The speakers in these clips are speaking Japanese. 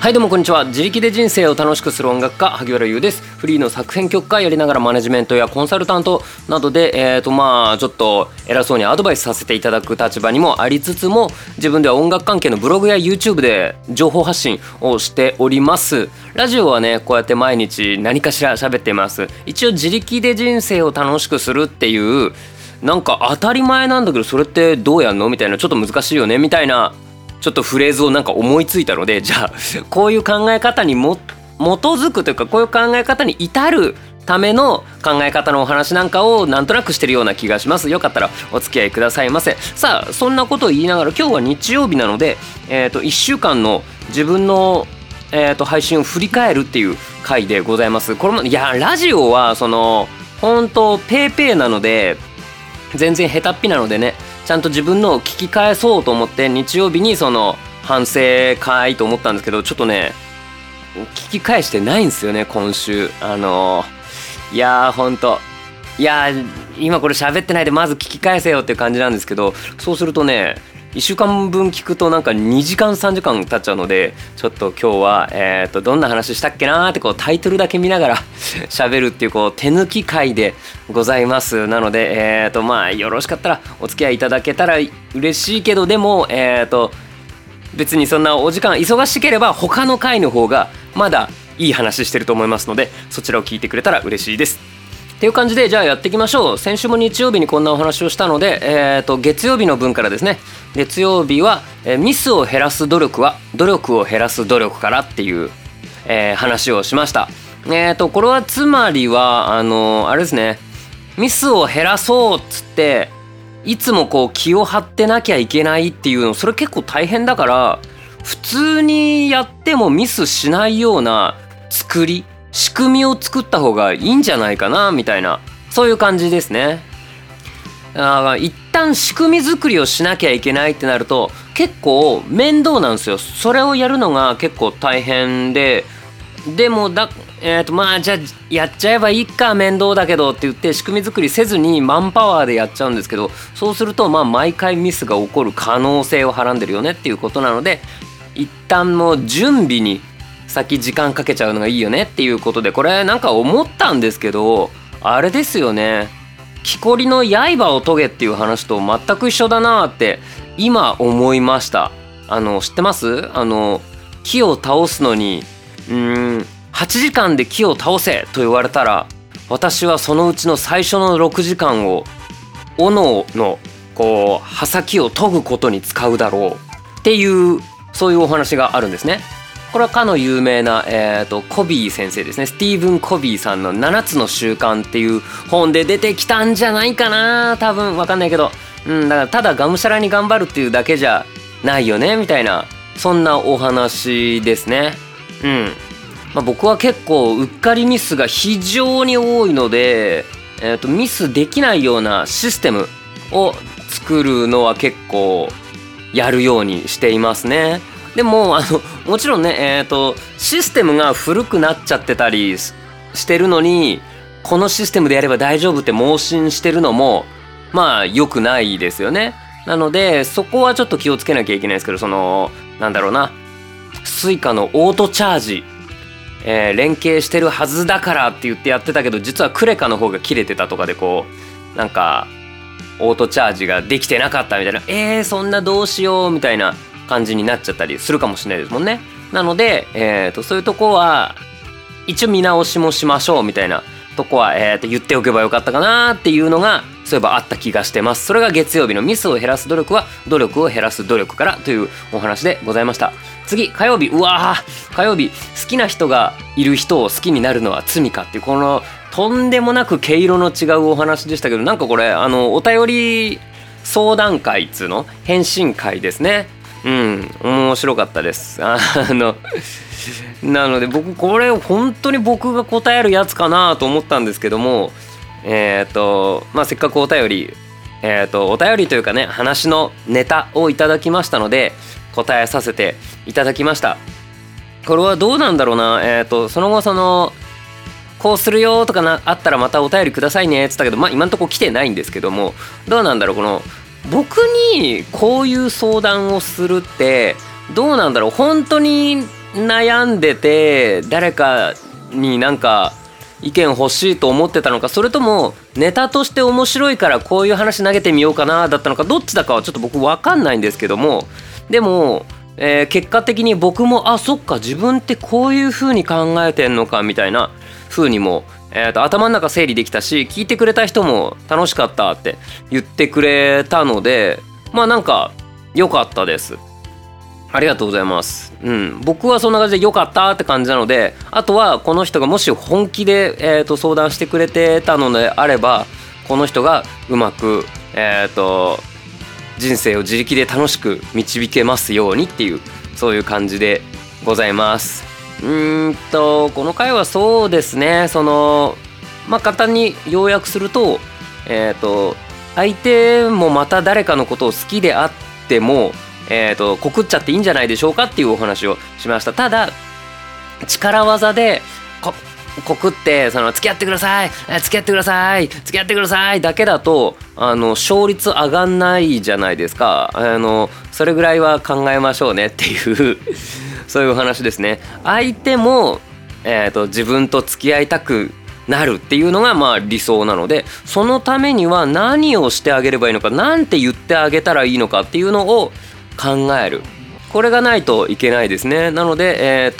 はい、どうもこんにちは。自力で人生を楽しくする音楽家、萩原優です。フリーの作編曲家やりながらマネジメントやコンサルタントなどでちょっと偉そうにアドバイスさせていただく立場にもありつつも、自分では音楽関係のブログや YouTube で情報発信をしております。ラジオはね、こうやって毎日何かしら喋っています。一応自力で人生を楽しくするっていう、なんか当たり前なんだけど、それってどうやんのみたいな、ちょっと難しいよねみたいなちょっとフレーズをなんか思いついたので、じゃあこういう考え方に基づくというか、こういう考え方に至るための考え方のお話なんかをなんとなくしてるような気がします。よかったらお付き合いくださいませ。さあ、そんなことを言いながら、今日は日曜日なので、1週間の自分の配信を振り返るっていう回でございます。これもいや、ラジオはその本当ペーペーなので、全然下手っぴなのでね、ちゃんと自分のを聞き返そうと思って日曜日にその反省会と思ったんですけど、ちょっとね聞き返してないんですよね今週。いやーほんと、いや今これ喋ってないでまず聞き返せよっていう感じなんですけど、そうするとね1週間分聞くとなんか2時間3時間経っちゃうので、ちょっと今日はどんな話したっけなーってこうタイトルだけ見ながら喋るっていう、こう手抜き回でございます。なのでまあよろしかったらお付き合いいただけたら嬉しいけど、でも別にそんなお時間忙しければ他の回の方がまだいい話してると思いますので、そちらを聞いてくれたら嬉しいですっていう感じで、じゃあやっていきましょう。先週も日曜日にこんなお話をしたので、月曜日の分からですね。月曜日は、ミスを減らす努力は努力を減らす努力からっていう、話をしました。これはつまりはあれですね。ミスを減らそうっつっていつもこう気を張ってなきゃいけないっていうの、それ結構大変だから、普通にやってもミスしないような作り仕組みを作った方がいいんじゃないかなみたいな、そういう感じですね。一旦仕組み作りをしなきゃいけないってなると結構面倒なんですよ。それをやるのが結構大変で、でもまあじゃあやっちゃえばいいか、面倒だけどって言って仕組み作りせずにマンパワーでやっちゃうんですけど、そうするとまあ毎回ミスが起こる可能性をはらんでるよねっていうことなので、一旦もう準備に先時間かけちゃうのがいいよねっていうことで、これなんか思ったんですけど、あれですよね、木こりの刃を研げっていう話と全く一緒だなって今思いました。知ってます？木を倒すのに8時間で木を倒せと言われたら、私はそのうちの最初の6時間を斧のこう刃先を研ぐことに使うだろうっていう、そういうお話があるんですね。これはかの有名な、コビー先生ですね。スティーブン・コビーさんの7つの習慣っていう本で出てきたんじゃないかな、多分わかんないけど、だからただがむしゃらに頑張るっていうだけじゃないよねみたいな、そんなお話ですね。僕は結構うっかりミスが非常に多いので、ミスできないようなシステムを作るのは結構やるようにしていますね。でももちろんね、システムが古くなっちゃってたりしてるのに、このシステムでやれば大丈夫って盲信してるのもまあ良くないですよね。なのでそこはちょっと気をつけなきゃいけないですけど、そのなんだろうな、スイカのオートチャージ、連携してるはずだからって言ってやってたけど、実はクレカの方が切れてたとかで、こうなんかオートチャージができてなかったみたいな、そんなどうしようみたいな感じになっちゃったりするかもしれないですもんね。なので、そういうとこは一応見直しもしましょうみたいなとこは、言っておけばよかったかなっていうのがそういえばあった気がしてます。それが月曜日のミスを減らす努力は努力を減らす努力からというお話でございました。次、火曜日。火曜日、好きな人がいる人を好きになるのは罪かっていう、このとんでもなく毛色の違うお話でしたけど、なんかこれお便り相談会っつうの、返信会ですね。面白かったです。なので僕これ本当に僕が答えるやつかなと思ったんですけども、せっかくお便り、お便りというかね、話のネタをいただきましたので答えさせていただきました。これはどうなんだろうな、その後こうするよとかあったらまたお便りくださいねって言ったけど、今んとこ来てないんですけども、どうなんだろう、この僕にこういう相談をするってどうなんだろう、本当に悩んでて誰かになんか意見欲しいと思ってたのか、それともネタとして面白いからこういう話投げてみようかなだったのか、どっちだかはちょっと僕分かんないんですけども、でも、結果的に僕もあそっか自分ってこういう風に考えてんのかみたいな風にも、頭の中整理できたし、聞いてくれた人も楽しかったって言ってくれたので、まあなんか良かったです。ありがとうございます。うん、僕はそんな感じで良かったって感じなので、あとはこの人がもし本気で、相談してくれてたのであれば、この人がうまく、人生を自力で楽しく導けますようにっていうそういう感じでございます。この回はそうですね。まあ簡単に要約すると、相手もまた誰かのことを好きであっても。告っちゃっていいんじゃないでしょうかっていうお話をしました。ただ力技で告って付き合ってください付き合ってください付き合ってくださいだけだと勝率上がんないじゃないですか。それぐらいは考えましょうねっていうそういうお話ですね。相手も、自分と付き合いたくなるっていうのがまあ理想なので、そのためには何をしてあげればいいのか、なんて言ってあげたらいいのかっていうのを考える、これがないといけないですね。なので、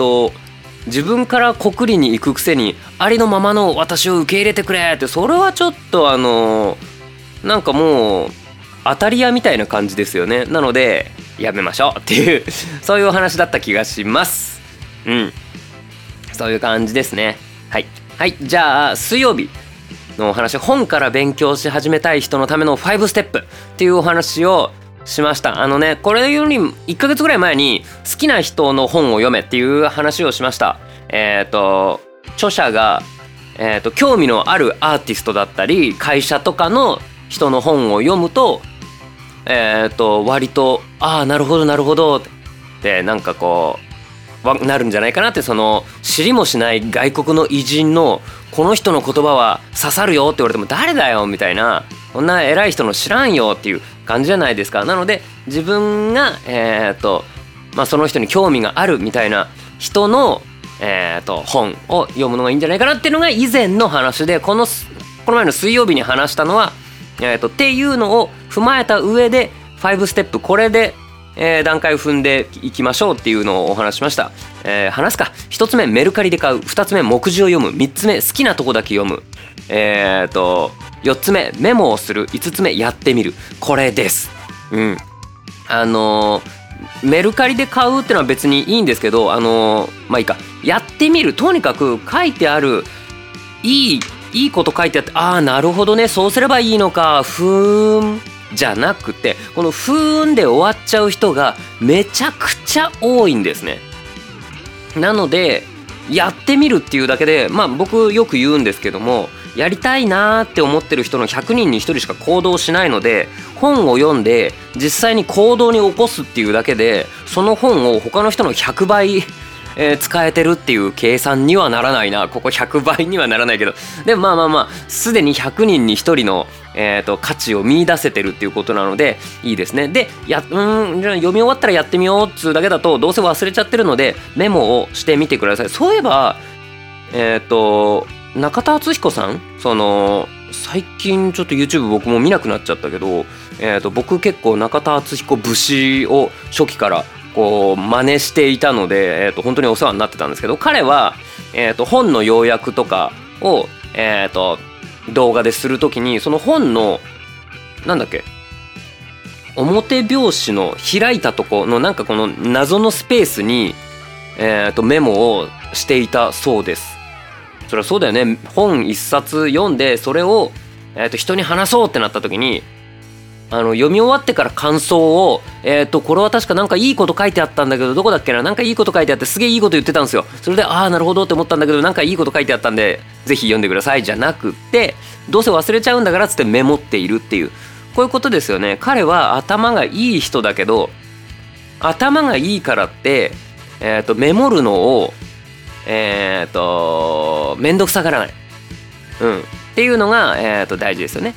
自分から告りに行くくせにありのままの私を受け入れてくれって、それはちょっとなんかもう当たり屋みたいな感じですよね。なのでやめましょうっていうそういうお話だった気がします。うん、そういう感じですね。はい、じゃあ水曜日のお話、本から勉強し始めたい人のための5ステップっていうお話をしました。これより1ヶ月ぐらい前に好きな人の本を読めっていう話をしました。著者が、興味のあるアーティストだったり会社とかの人の本を読むと、割とああなるほどなるほどってなんかこうなるんじゃないかなって、知りもしない外国の偉人のこの人の言葉は刺さるよって言われても誰だよみたいな、こんな偉い人の知らんよっていう感じじゃないですか。なので自分が、その人に興味があるみたいな人の、本を読むのがいいんじゃないかなっていうのが以前の話で、この前の水曜日に話したのは、っていうのを踏まえた上で5ステップこれで、段階を踏んでいきましょうっていうのをお話しました。1つ目メルカリで買う、2つ目目次を読む、3つ目好きなとこだけ読む、4つ目メモをする、5つ目やってみる、これです。うん、メルカリで買うってのは別にいいんですけど、まあいいか、やってみる、とにかく書いてあるいいこと書いてあって、ああなるほどねそうすればいいのかふーんじゃなくて、このふーんで終わっちゃう人がめちゃくちゃ多いんですね。なのでやってみるっていうだけで、まあ僕よく言うんですけども、やりたいなーって思ってる人の100人に1人しか行動しないので、本を読んで実際に行動に起こすっていうだけでその本を他の人の100倍、使えてるっていう計算にはならないな、ここ100倍にはならないけど、でもまあすでに100人に1人の、価値を見出せてるっていうことなのでいいですね。で読み終わったらやってみようっつうだけだとどうせ忘れちゃってるのでメモをしてみてください。そういえば中田敦彦さん、最近ちょっと YouTube 僕も見なくなっちゃったけど、僕結構中田敦彦節を初期からこう真似していたので、本当にお世話になってたんですけど、彼は、本の要約とかを、動画でするときにその本の表表紙の開いたとこのこの謎のスペースに、メモをしていたそうです。そりゃそうだよね、本一冊読んでそれを、人に話そうってなった時に読み終わってから感想を、これは確かいいこと書いてあったんだけどどこだっけな、いいこと書いてあってすげえいいこと言ってたんですよ、それでああなるほどって思ったんだけどいいこと書いてあったんでぜひ読んでくださいじゃなくて、どうせ忘れちゃうんだからつってメモっているっていう、こういうことですよね。彼は頭がいい人だけど頭がいいからって、メモるのをめんどくさがらない、っていうのが、大事ですよね。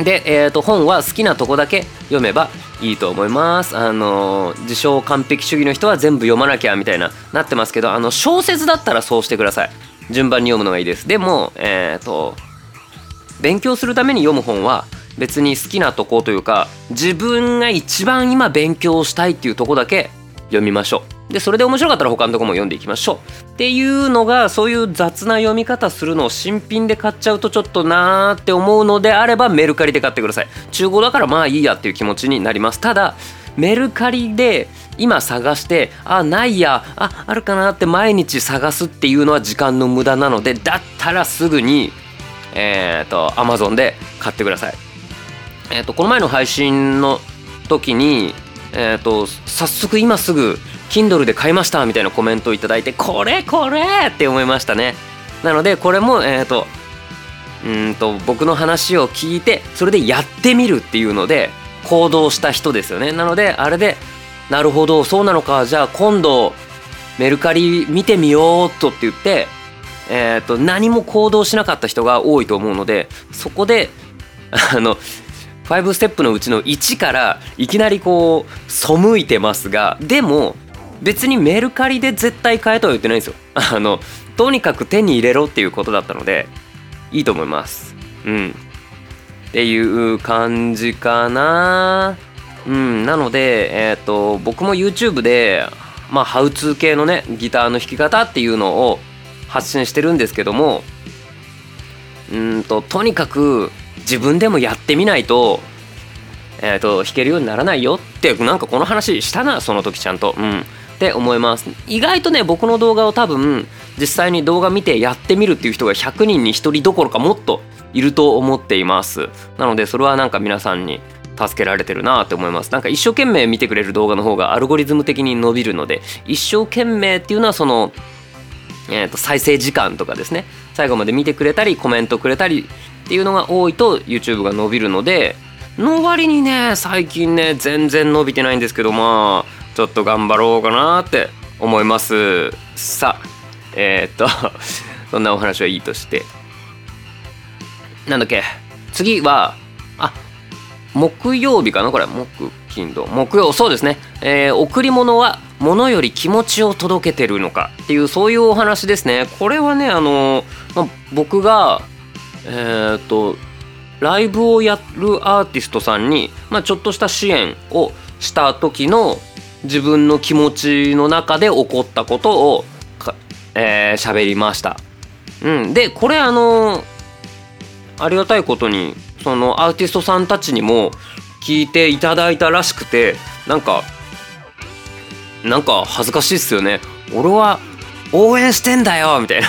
で、本は好きなとこだけ読めば、いいと思います。自称完璧主義の人は全部読まなきゃみたいななってますけど、小説だったらそうしてください。順番に読むのがいいです。でも勉強するために読む本は別に好きなとこというか、自分が一番今勉強したいっていうとこだけ読みましょう。でそれで面白かったら他のとこも読んでいきましょうっていうのが、そういう雑な読み方するのを新品で買っちゃうとちょっとなーって思うのであれば、メルカリで買ってください。中古だからまあいいやっていう気持ちになります。ただメルカリで今探して、あないや、ああるかなって毎日探すっていうのは時間の無駄なので、だったらすぐにAmazon で買ってください。この前の配信の時に早速今すぐ Kindle で買いましたみたいなコメントをいただいて、これって思いましたね。なのでこれも僕の話を聞いてそれでやってみるっていうので行動した人ですよね。なのであれで、なるほどそうなのか、じゃあ今度メルカリ見てみようっとって言って何も行動しなかった人が多いと思うので、そこで5ステップのうちの1からいきなりこう背いてますが、でも別にメルカリで絶対買えとは言ってないんですよ。とにかく手に入れろっていうことだったのでいいと思います。っていう感じかな。なので僕も YouTube でハウツー系のねギターの弾き方っていうのを発信してるんですけども、とにかく自分でもやってみないと、弾けるようにならないよって、なんかこの話したなその時ちゃんと、って思います。意外とね、僕の動画を多分実際に動画見てやってみるっていう人が100人に1人どころかもっといると思っています。なのでそれはなんか皆さんに助けられてるなって思います。なんか一生懸命見てくれる動画の方がアルゴリズム的に伸びるので、一生懸命っていうのはその再生時間とかですね、最後まで見てくれたりコメントくれたりっていうのが多いと YouTube が伸びるので、の割にね最近ね全然伸びてないんですけど、ちょっと頑張ろうかなって思います。さあそんなお話はいいとして、なんだっけ次は、木曜日かな、これ木金土木曜、そうですね、贈り物は物より気持ちを届けてるのかっていう、そういうお話ですね。これはね僕がライブをやるアーティストさんに、ちょっとした支援をした時の自分の気持ちの中で起こったことを喋りました。でこれありがたいことにそのアーティストさんたちにも聞いていただいたらしくて、なんか恥ずかしいっすよね。俺は応援してんだよみたいな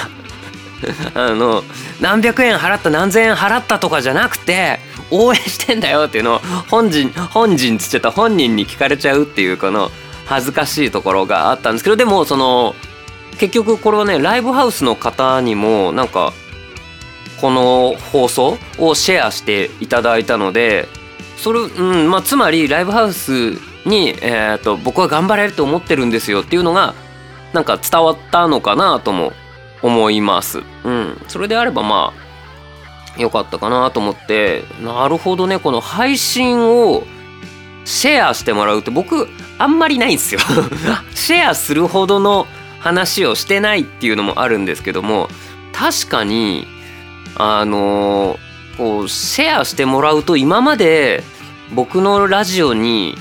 何百円払った何千円払ったとかじゃなくて応援してんだよっていうのを本人つっちゃった、本人に聞かれちゃうっていうこの恥ずかしいところがあったんですけど、でもその結局これはねライブハウスの方にもなんかこの放送をシェアしていただいたので、それつまりライブハウスに僕は頑張れると思ってるんですよっていうのがなんか伝わったのかなとも思います。それであれば良かったかなと思って、なるほどねこの配信をシェアしてもらうって僕あんまりないんですよシェアするほどの話をしてないっていうのもあるんですけども、確かにこうシェアしてもらうと、今まで僕のラジオに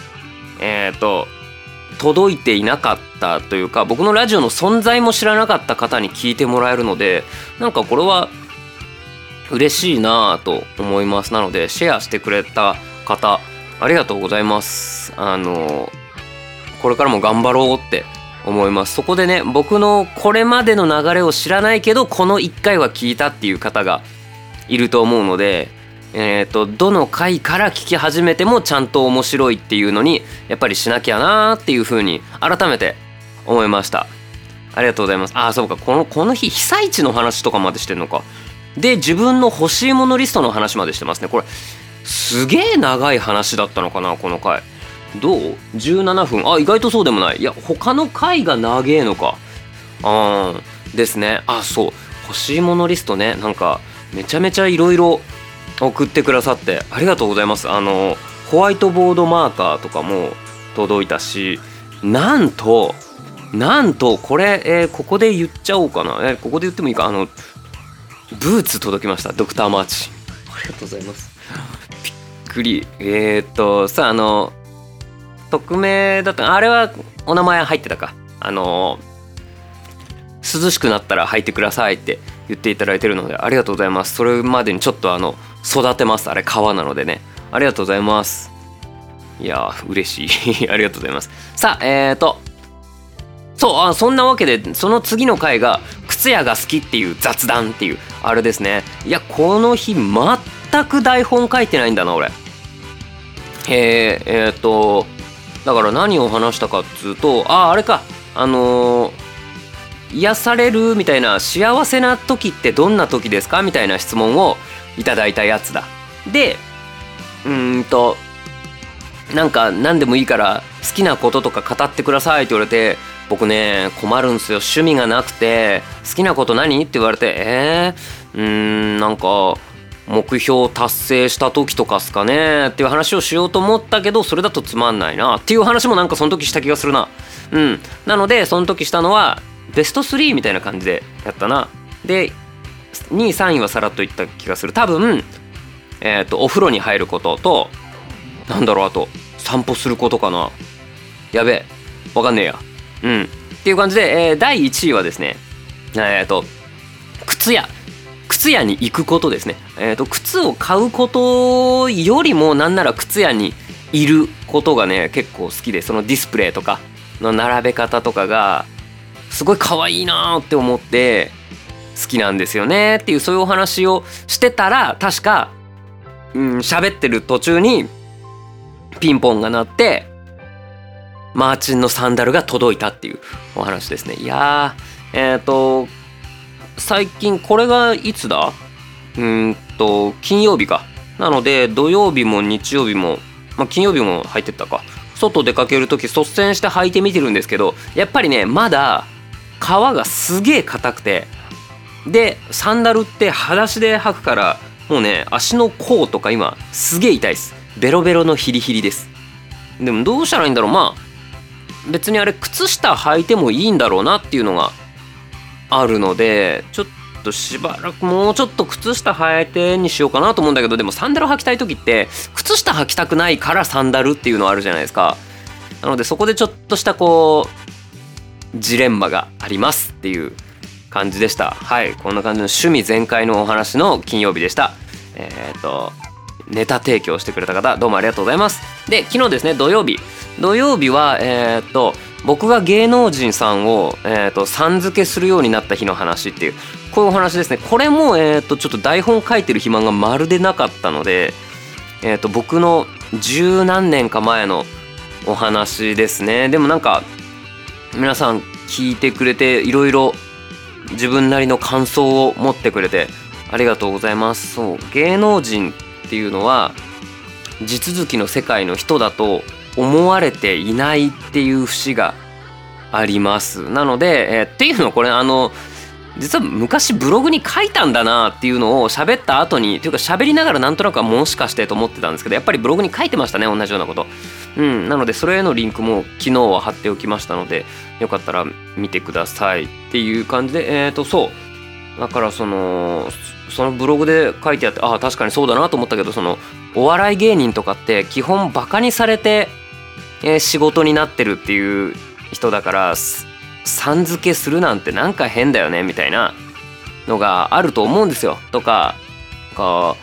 届いていなかったというか、僕のラジオの存在も知らなかった方に聞いてもらえるので、なんかこれは嬉しいなと思います。なのでシェアしてくれた方ありがとうございます。これからも頑張ろうって思います。そこでね僕のこれまでの流れを知らないけどこの1回は聞いたっていう方がいると思うので、どの回から聞き始めてもちゃんと面白いっていうのにやっぱりしなきゃなーっていう風に改めて思いました。ありがとうございます。そうか、この日被災地の話とかまでしてんのか。で自分の欲しいものリストの話までしてますね。これすげー長い話だったのかなこの回。どう17分、意外とそうでもない。いや他の回が長えのかですね。そう欲しいものリストね、なんかめちゃめちゃいろいろ送ってくださってありがとうございます。ホワイトボードマーカーとかも届いたし、なんとこれ、ここで言っちゃおうかな、ここで言ってもいいか、ブーツ届きました。ドクターマーチン、ありがとうございます。びっくり。さあ、匿名だったあれはお名前入ってたか、涼しくなったら履いてくださいって言っていただいてるので、ありがとうございます。それまでにちょっと育てます。あれ革なのでね、ありがとうございます。いやー嬉しいありがとうございます。さあ、そう、そんなわけで、その次の回が靴屋が好きっていう雑談っていうあれですね。いや、この日全く台本書いてないんだな俺。だから何を話したかっつうと、あれか、癒されるみたいな、幸せな時ってどんな時ですかみたいな質問をいただいたやつだ。で、なんか何でもいいから好きなこととか語ってくださいって言われて、僕ね困るんですよ、趣味がなくて。好きなこと何って言われて、なんか目標達成した時とかっすかねっていう話をしようと思ったけど、それだとつまんないなっていう話もなんかその時した気がするな。なのでその時したのはベスト3みたいな感じでやったな。で2位3位はさらっといった気がする多分。お風呂に入ることと、なんだろう、あと散歩することかな。やべえ、わかんねえや。っていう感じで、第1位はですね、靴屋に行くことですね。靴を買うことよりも、なんなら靴屋にいることがね結構好きで、そのディスプレイとかの並べ方とかがすごい可愛いなって思って好きなんですよねっていう、そういうお話をしてたら、確か喋ってる途中にピンポンが鳴ってマーチンのサンダルが届いたっていうお話ですね。いやー、最近これがいつだ、金曜日かなので、土曜日も日曜日も、金曜日も履いてったか、外出かけるとき率先して履いてみてるんですけど、やっぱりねまだ皮がすげえ硬くて、でサンダルって裸足で履くからもうね、足の甲とか今すげえ痛いです。ベロベロのヒリヒリです。でもどうしたらいいんだろう。別にあれ靴下履いてもいいんだろうなっていうのがあるので、ちょっとしばらくもうちょっと靴下履いてにしようかなと思うんだけど、でもサンダル履きたい時って靴下履きたくないからサンダルっていうのあるじゃないですか。なのでそこでちょっとしたジレンマがありますっていう感じでした。はい、こんな感じの趣味全開のお話の金曜日でした。ネタ提供してくれた方どうもありがとうございます。で昨日ですね、土曜日は僕が芸能人さんをさん付けするようになった日の話っていう、こういうお話ですね。これもちょっと台本書いてる暇がまるでなかったので、僕の十何年か前のお話ですね。でもなんか皆さん聞いてくれて、いろいろ自分なりの感想を持ってくれてありがとうございます。そう、芸能人っていうのは地続きの世界の人だと思われていないっていう節があります。なので、っていうのはこれ実は昔ブログに書いたんだなっていうのを喋った後にというか、喋りながらなんとなくはもしかしてと思ってたんですけど、やっぱりブログに書いてましたね、同じようなこと。なのでそれへのリンクも昨日は貼っておきましたので、よかったら見てくださいっていう感じで、そうだからそのブログで書いてあって、ああ確かにそうだなと思ったけど、お笑い芸人とかって基本バカにされて仕事になってるっていう人だから、さん付けするなんてなんか変だよねみたいなのがあると思うんですよ。とか親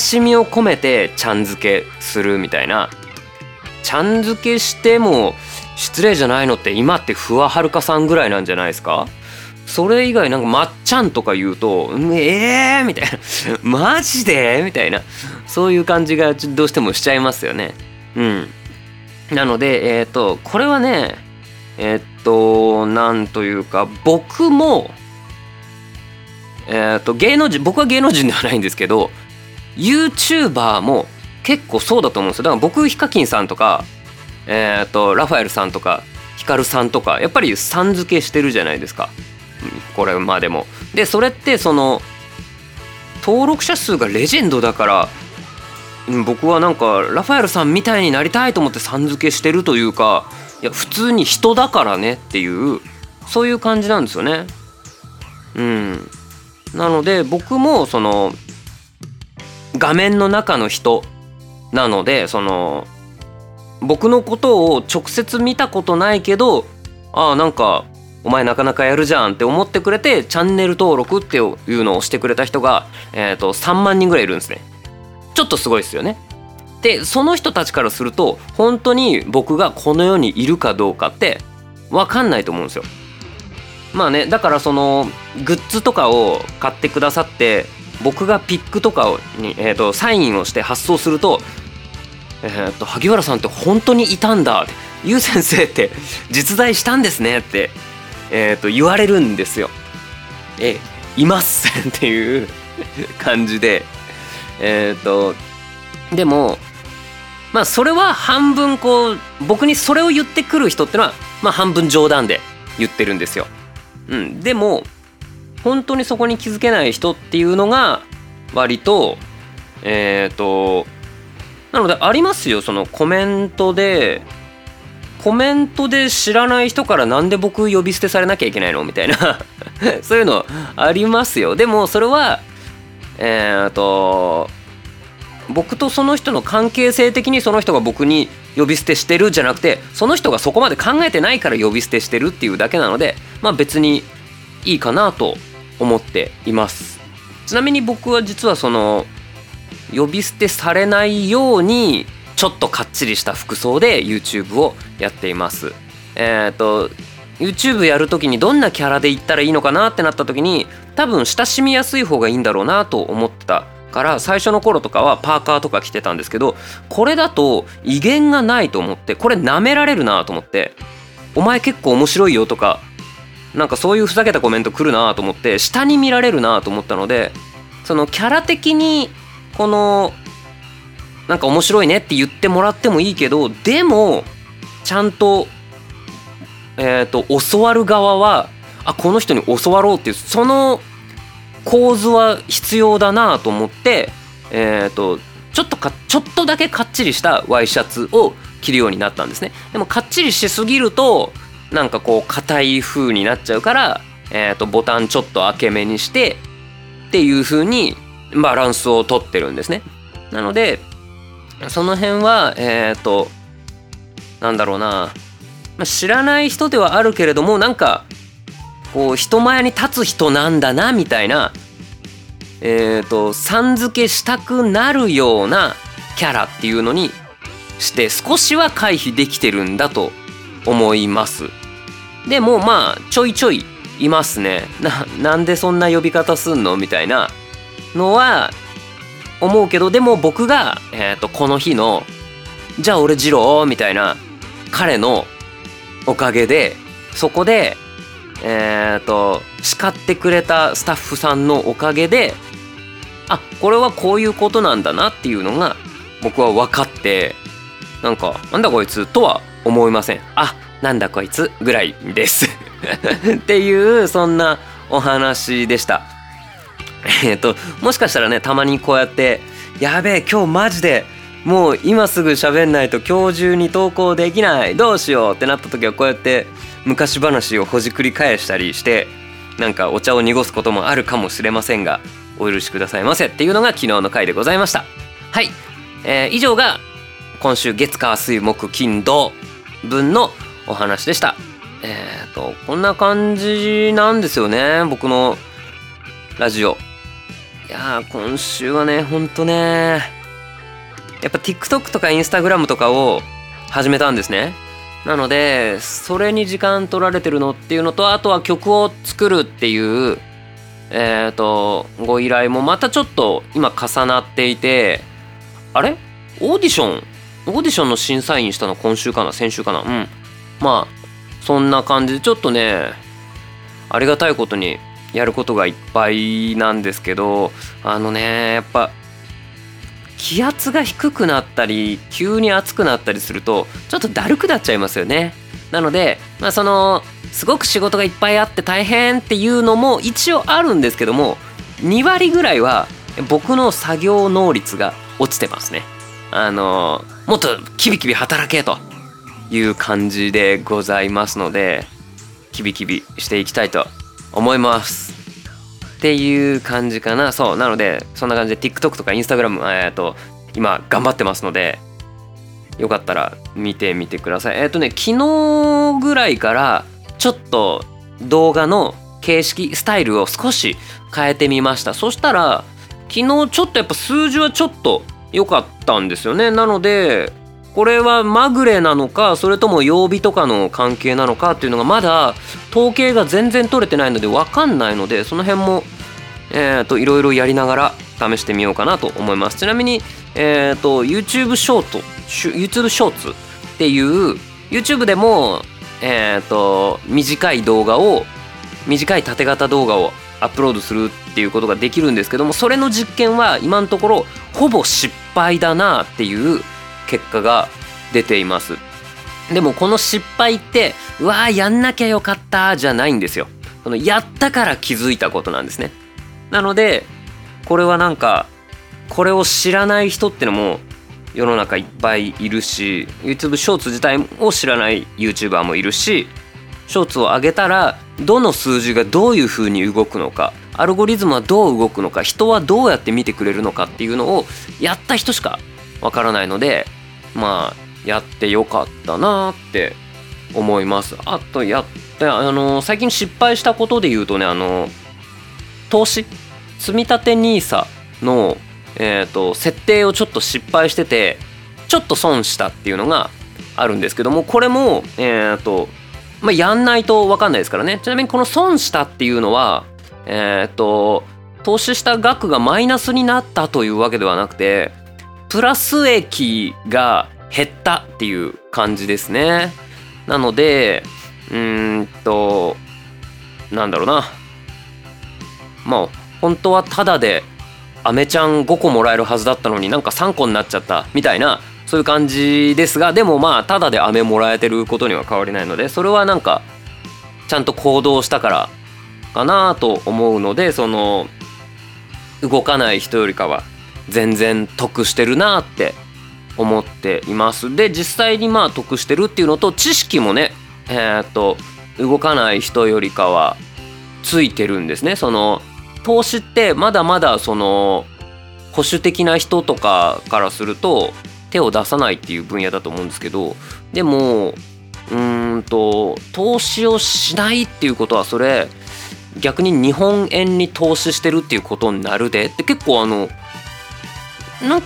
しみを込めてちゃん付けするみたいな、ちゃん付けしても失礼じゃないのって今ってふわはるかさんぐらいなんじゃないですか。それ以外なんかまっちゃんとか言うと、みたいなマジでみたいな、そういう感じがどうしてもしちゃいますよね。なのでこれはねなんというか、僕も芸能人、僕は芸能人ではないんですけど YouTuber も結構そうだと思うんですよ。だから僕ヒカキンさんとかラファエルさんとかヒカルさんとかやっぱりさん付けしてるじゃないですか、これまでも。でそれって登録者数がレジェンドだから僕はなんかラファエルさんみたいになりたいと思ってさん付けしてるというか、いや普通に人だからねっていうそういう感じなんですよね。うん、なので僕もその画面の中の人なので、その僕のことを直接見たことないけど、ああなんかお前なかなかやるじゃんって思ってくれてチャンネル登録っていうのをしてくれた人が、3万人ぐらいいるんですね。ちょっとすごいですよね。でその人たちからすると本当に僕がこの世にいるかどうかって分かんないと思うんですよ。まあね、だからそのグッズとかを買ってくださって僕がピックとかに、サインをして発送すると、萩原さんって本当にいたんだって、ゆう先生って実在したんですねって、言われるんですよ。いますっていう感じで、でもまあそれは半分こう僕にそれを言ってくる人ってのはまあ半分冗談で言ってるんですよ。うん、でも本当にそこに気づけない人っていうのが割となのでありますよ。そのコメントで知らない人からなんで僕呼び捨てされなきゃいけないのみたいなそういうのありますよ。でもそれは僕とその人の関係性的にその人が僕に呼び捨てしてるじゃなくて、その人がそこまで考えてないから呼び捨てしてるっていうだけなので、まあ別にいいかなと思っています。ちなみに僕は実はその呼び捨てされないようにちょっとかっちりした服装で YouTube をやっています。YouTube やるときにどんなキャラでいったらいいのかなってなったときに、多分親しみやすい方がいいんだろうなと思ったから、最初の頃とかはパーカーとか着てたんですけど、これだと威厳がないと思って、これ舐められるなと思って、お前結構面白いよとかなんかそういうふざけたコメント来るなと思って、下に見られるなと思ったので、そのキャラ的にこのなんか面白いねって言ってもらってもいいけど、でもちゃんと教わる側はあこの人に教わろうっていうその構図は必要だなと思って、ちょっとだけかっちりしたワイシャツを着るようになったんですね。でもかっちりしすぎるとなんかこう硬い風になっちゃうから、ボタンちょっと開け目にしてっていう風にバランスをとってるんですね。なのでその辺はなんだろうな、知らない人ではあるけれども、なんかこう人前に立つ人なんだなみたいな、さん付けしたくなるようなキャラっていうのにして少しは回避できてるんだと思います。でもまあちょいちょいいますね。 なんでそんな呼び方すんのみたいなのは思うけど、でも僕が、この日のじゃあ俺二郎みたいな彼のおかげで、そこで叱ってくれたスタッフさんのおかげで、あこれはこういうことなんだなっていうのが僕は分かって、なんかなんだこいつとは思いません。あなんだこいつぐらいですっていうそんなお話でした。もしかしたらね、たまにこうやってやべえ今日マジでもう今すぐ喋んないと今日中に投稿できないどうしようってなった時はこうやって昔話をほじくり返したりして、なんかお茶を濁すこともあるかもしれませんがお許しくださいませっていうのが昨日の回でございました。はい、以上が今週月火水木金土分のお話でした。こんな感じなんですよね僕のラジオ。いや今週はねほんとねやっぱ TikTok とか Instagram とかを始めたんですね。なのでそれに時間取られてるのっていうのと、あとは曲を作るっていうご依頼もまたちょっと今重なっていて、あれオーディションの審査員したの今週かな先週かな、うんまあそんな感じでちょっとねありがたいことにやることがいっぱいなんですけど、あのねやっぱ気圧が低くなったり急に暑くなったりするとちょっとだるくなっちゃいますよね。なので、まあ、そのすごく仕事がいっぱいあって大変っていうのも一応あるんですけども、2割ぐらいは僕の作業能率が落ちてますね。もっとキビキビ働けという感じでございますので、キビキビしていきたいと思いますっていう感じかな。そうなので、そんな感じで TikTok とか Instagram 今頑張ってますので、よかったら見てみてください。昨日ぐらいからちょっと動画の形式スタイルを少し変えてみました。そしたら昨日ちょっとやっぱ数字はちょっと良かったんですよね。なのでこれはまぐれなのか、それとも曜日とかの関係なのかっていうのがまだ統計が全然取れてないので分かんないので、その辺もいろいろやりながら試してみようかなと思います。ちなみにYouTube ショート YouTube ショーツっていう YouTube でも短い縦型動画をアップロードするっていうことができるんですけども、それの実験は今のところほぼ失敗だなっていう結果が出ています。でもこの失敗ってうわーやんなきゃよかったじゃないんですよ。そのやったから気づいたことなんですね。なのでこれはなんかこれを知らない人ってのも世の中いっぱいいるし、 YouTube ショーツ自体を知らない YouTuber もいるし、ショーツを上げたらどの数字がどういう風に動くのか、アルゴリズムはどう動くのか、人はどうやって見てくれるのかっていうのをやった人しかわからないので、やってよかったなって思います。あと最近失敗したことで言うとね、投資積立 NISA の、設定をちょっと失敗しててちょっと損したっていうのがあるんですけども、これもやんないと分かんないですからね。ちなみにこの損したっていうのは投資した額がマイナスになったというわけではなくて、プラス益が減ったっていう感じですね。なので本当はタダでアメちゃん5個もらえるはずだったのになんか3個になっちゃったみたいな、そういう感じですが、でもタダでアメもらえてることには変わりないので、それはなんかちゃんと行動したからかなと思うので、その動かない人よりかは全然得してるなって思っています。で実際に得してるっていうのと、知識もね動かない人よりかはついてるんですね。その投資ってまだまだその保守的な人とかからすると手を出さないっていう分野だと思うんですけど、でも投資をしないっていうことは、それ逆に日本円に投資してるっていうことになるでって、結構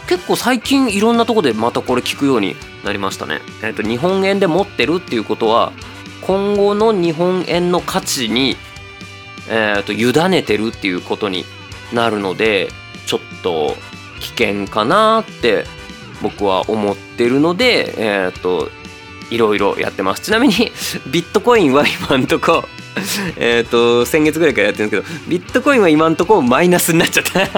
結構最近いろんなとこでまたこれ聞くようになりましたね。日本円で持ってるっていうことは今後の日本円の価値に委ねてるっていうことになるので、ちょっと危険かなって僕は思ってるので、いろいろやってます。ちなみにビットコインは今んとこ先月ぐらいからやってるんですけど、ビットコインは今んとこマイナスになっちゃった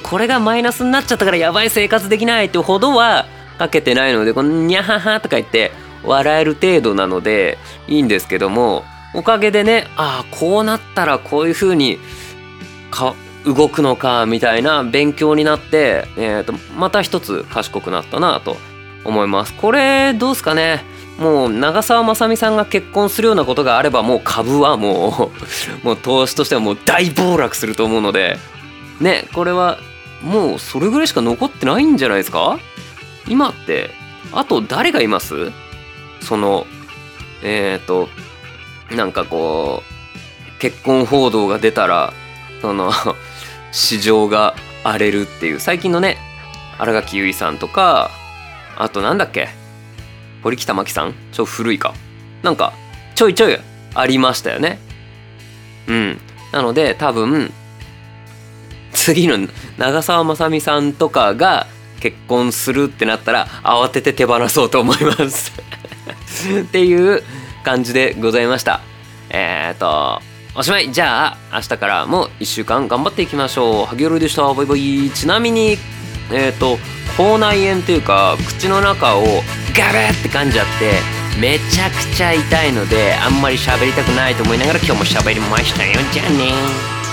これがマイナスになっちゃったからやばい生活できないってほどはかけてないので、このニャハハとか言って笑える程度なのでいいんですけども、おかげでね、こうなったらこういう風に動くのかみたいな勉強になって、また一つ賢くなったなと思います。これどうすかね、もう長澤まさみさんが結婚するようなことがあれば、もう株はもう投資としてはもう大暴落すると思うのでね、これはもうそれぐらいしか残ってないんじゃないですか。今ってあと誰がいます？そのなんかこう結婚報道が出たらその市場が荒れるっていう最近のね、新垣結衣さんとか、あとなんだっけ、堀北真希さん、ちょっと古いかなんかちょいちょいありましたよね。なので多分次の長澤まさみさんとかが結婚するってなったら慌てて手放そうと思いますっていう感じでございました。おしまい。じゃあ明日からも1週間頑張っていきましょう。萩原でした。バイバイ。ちなみに口内炎というか口の中をガブって噛んじゃってめちゃくちゃ痛いので、あんまり喋りたくないと思いながら今日も喋りましたよ。じゃあね。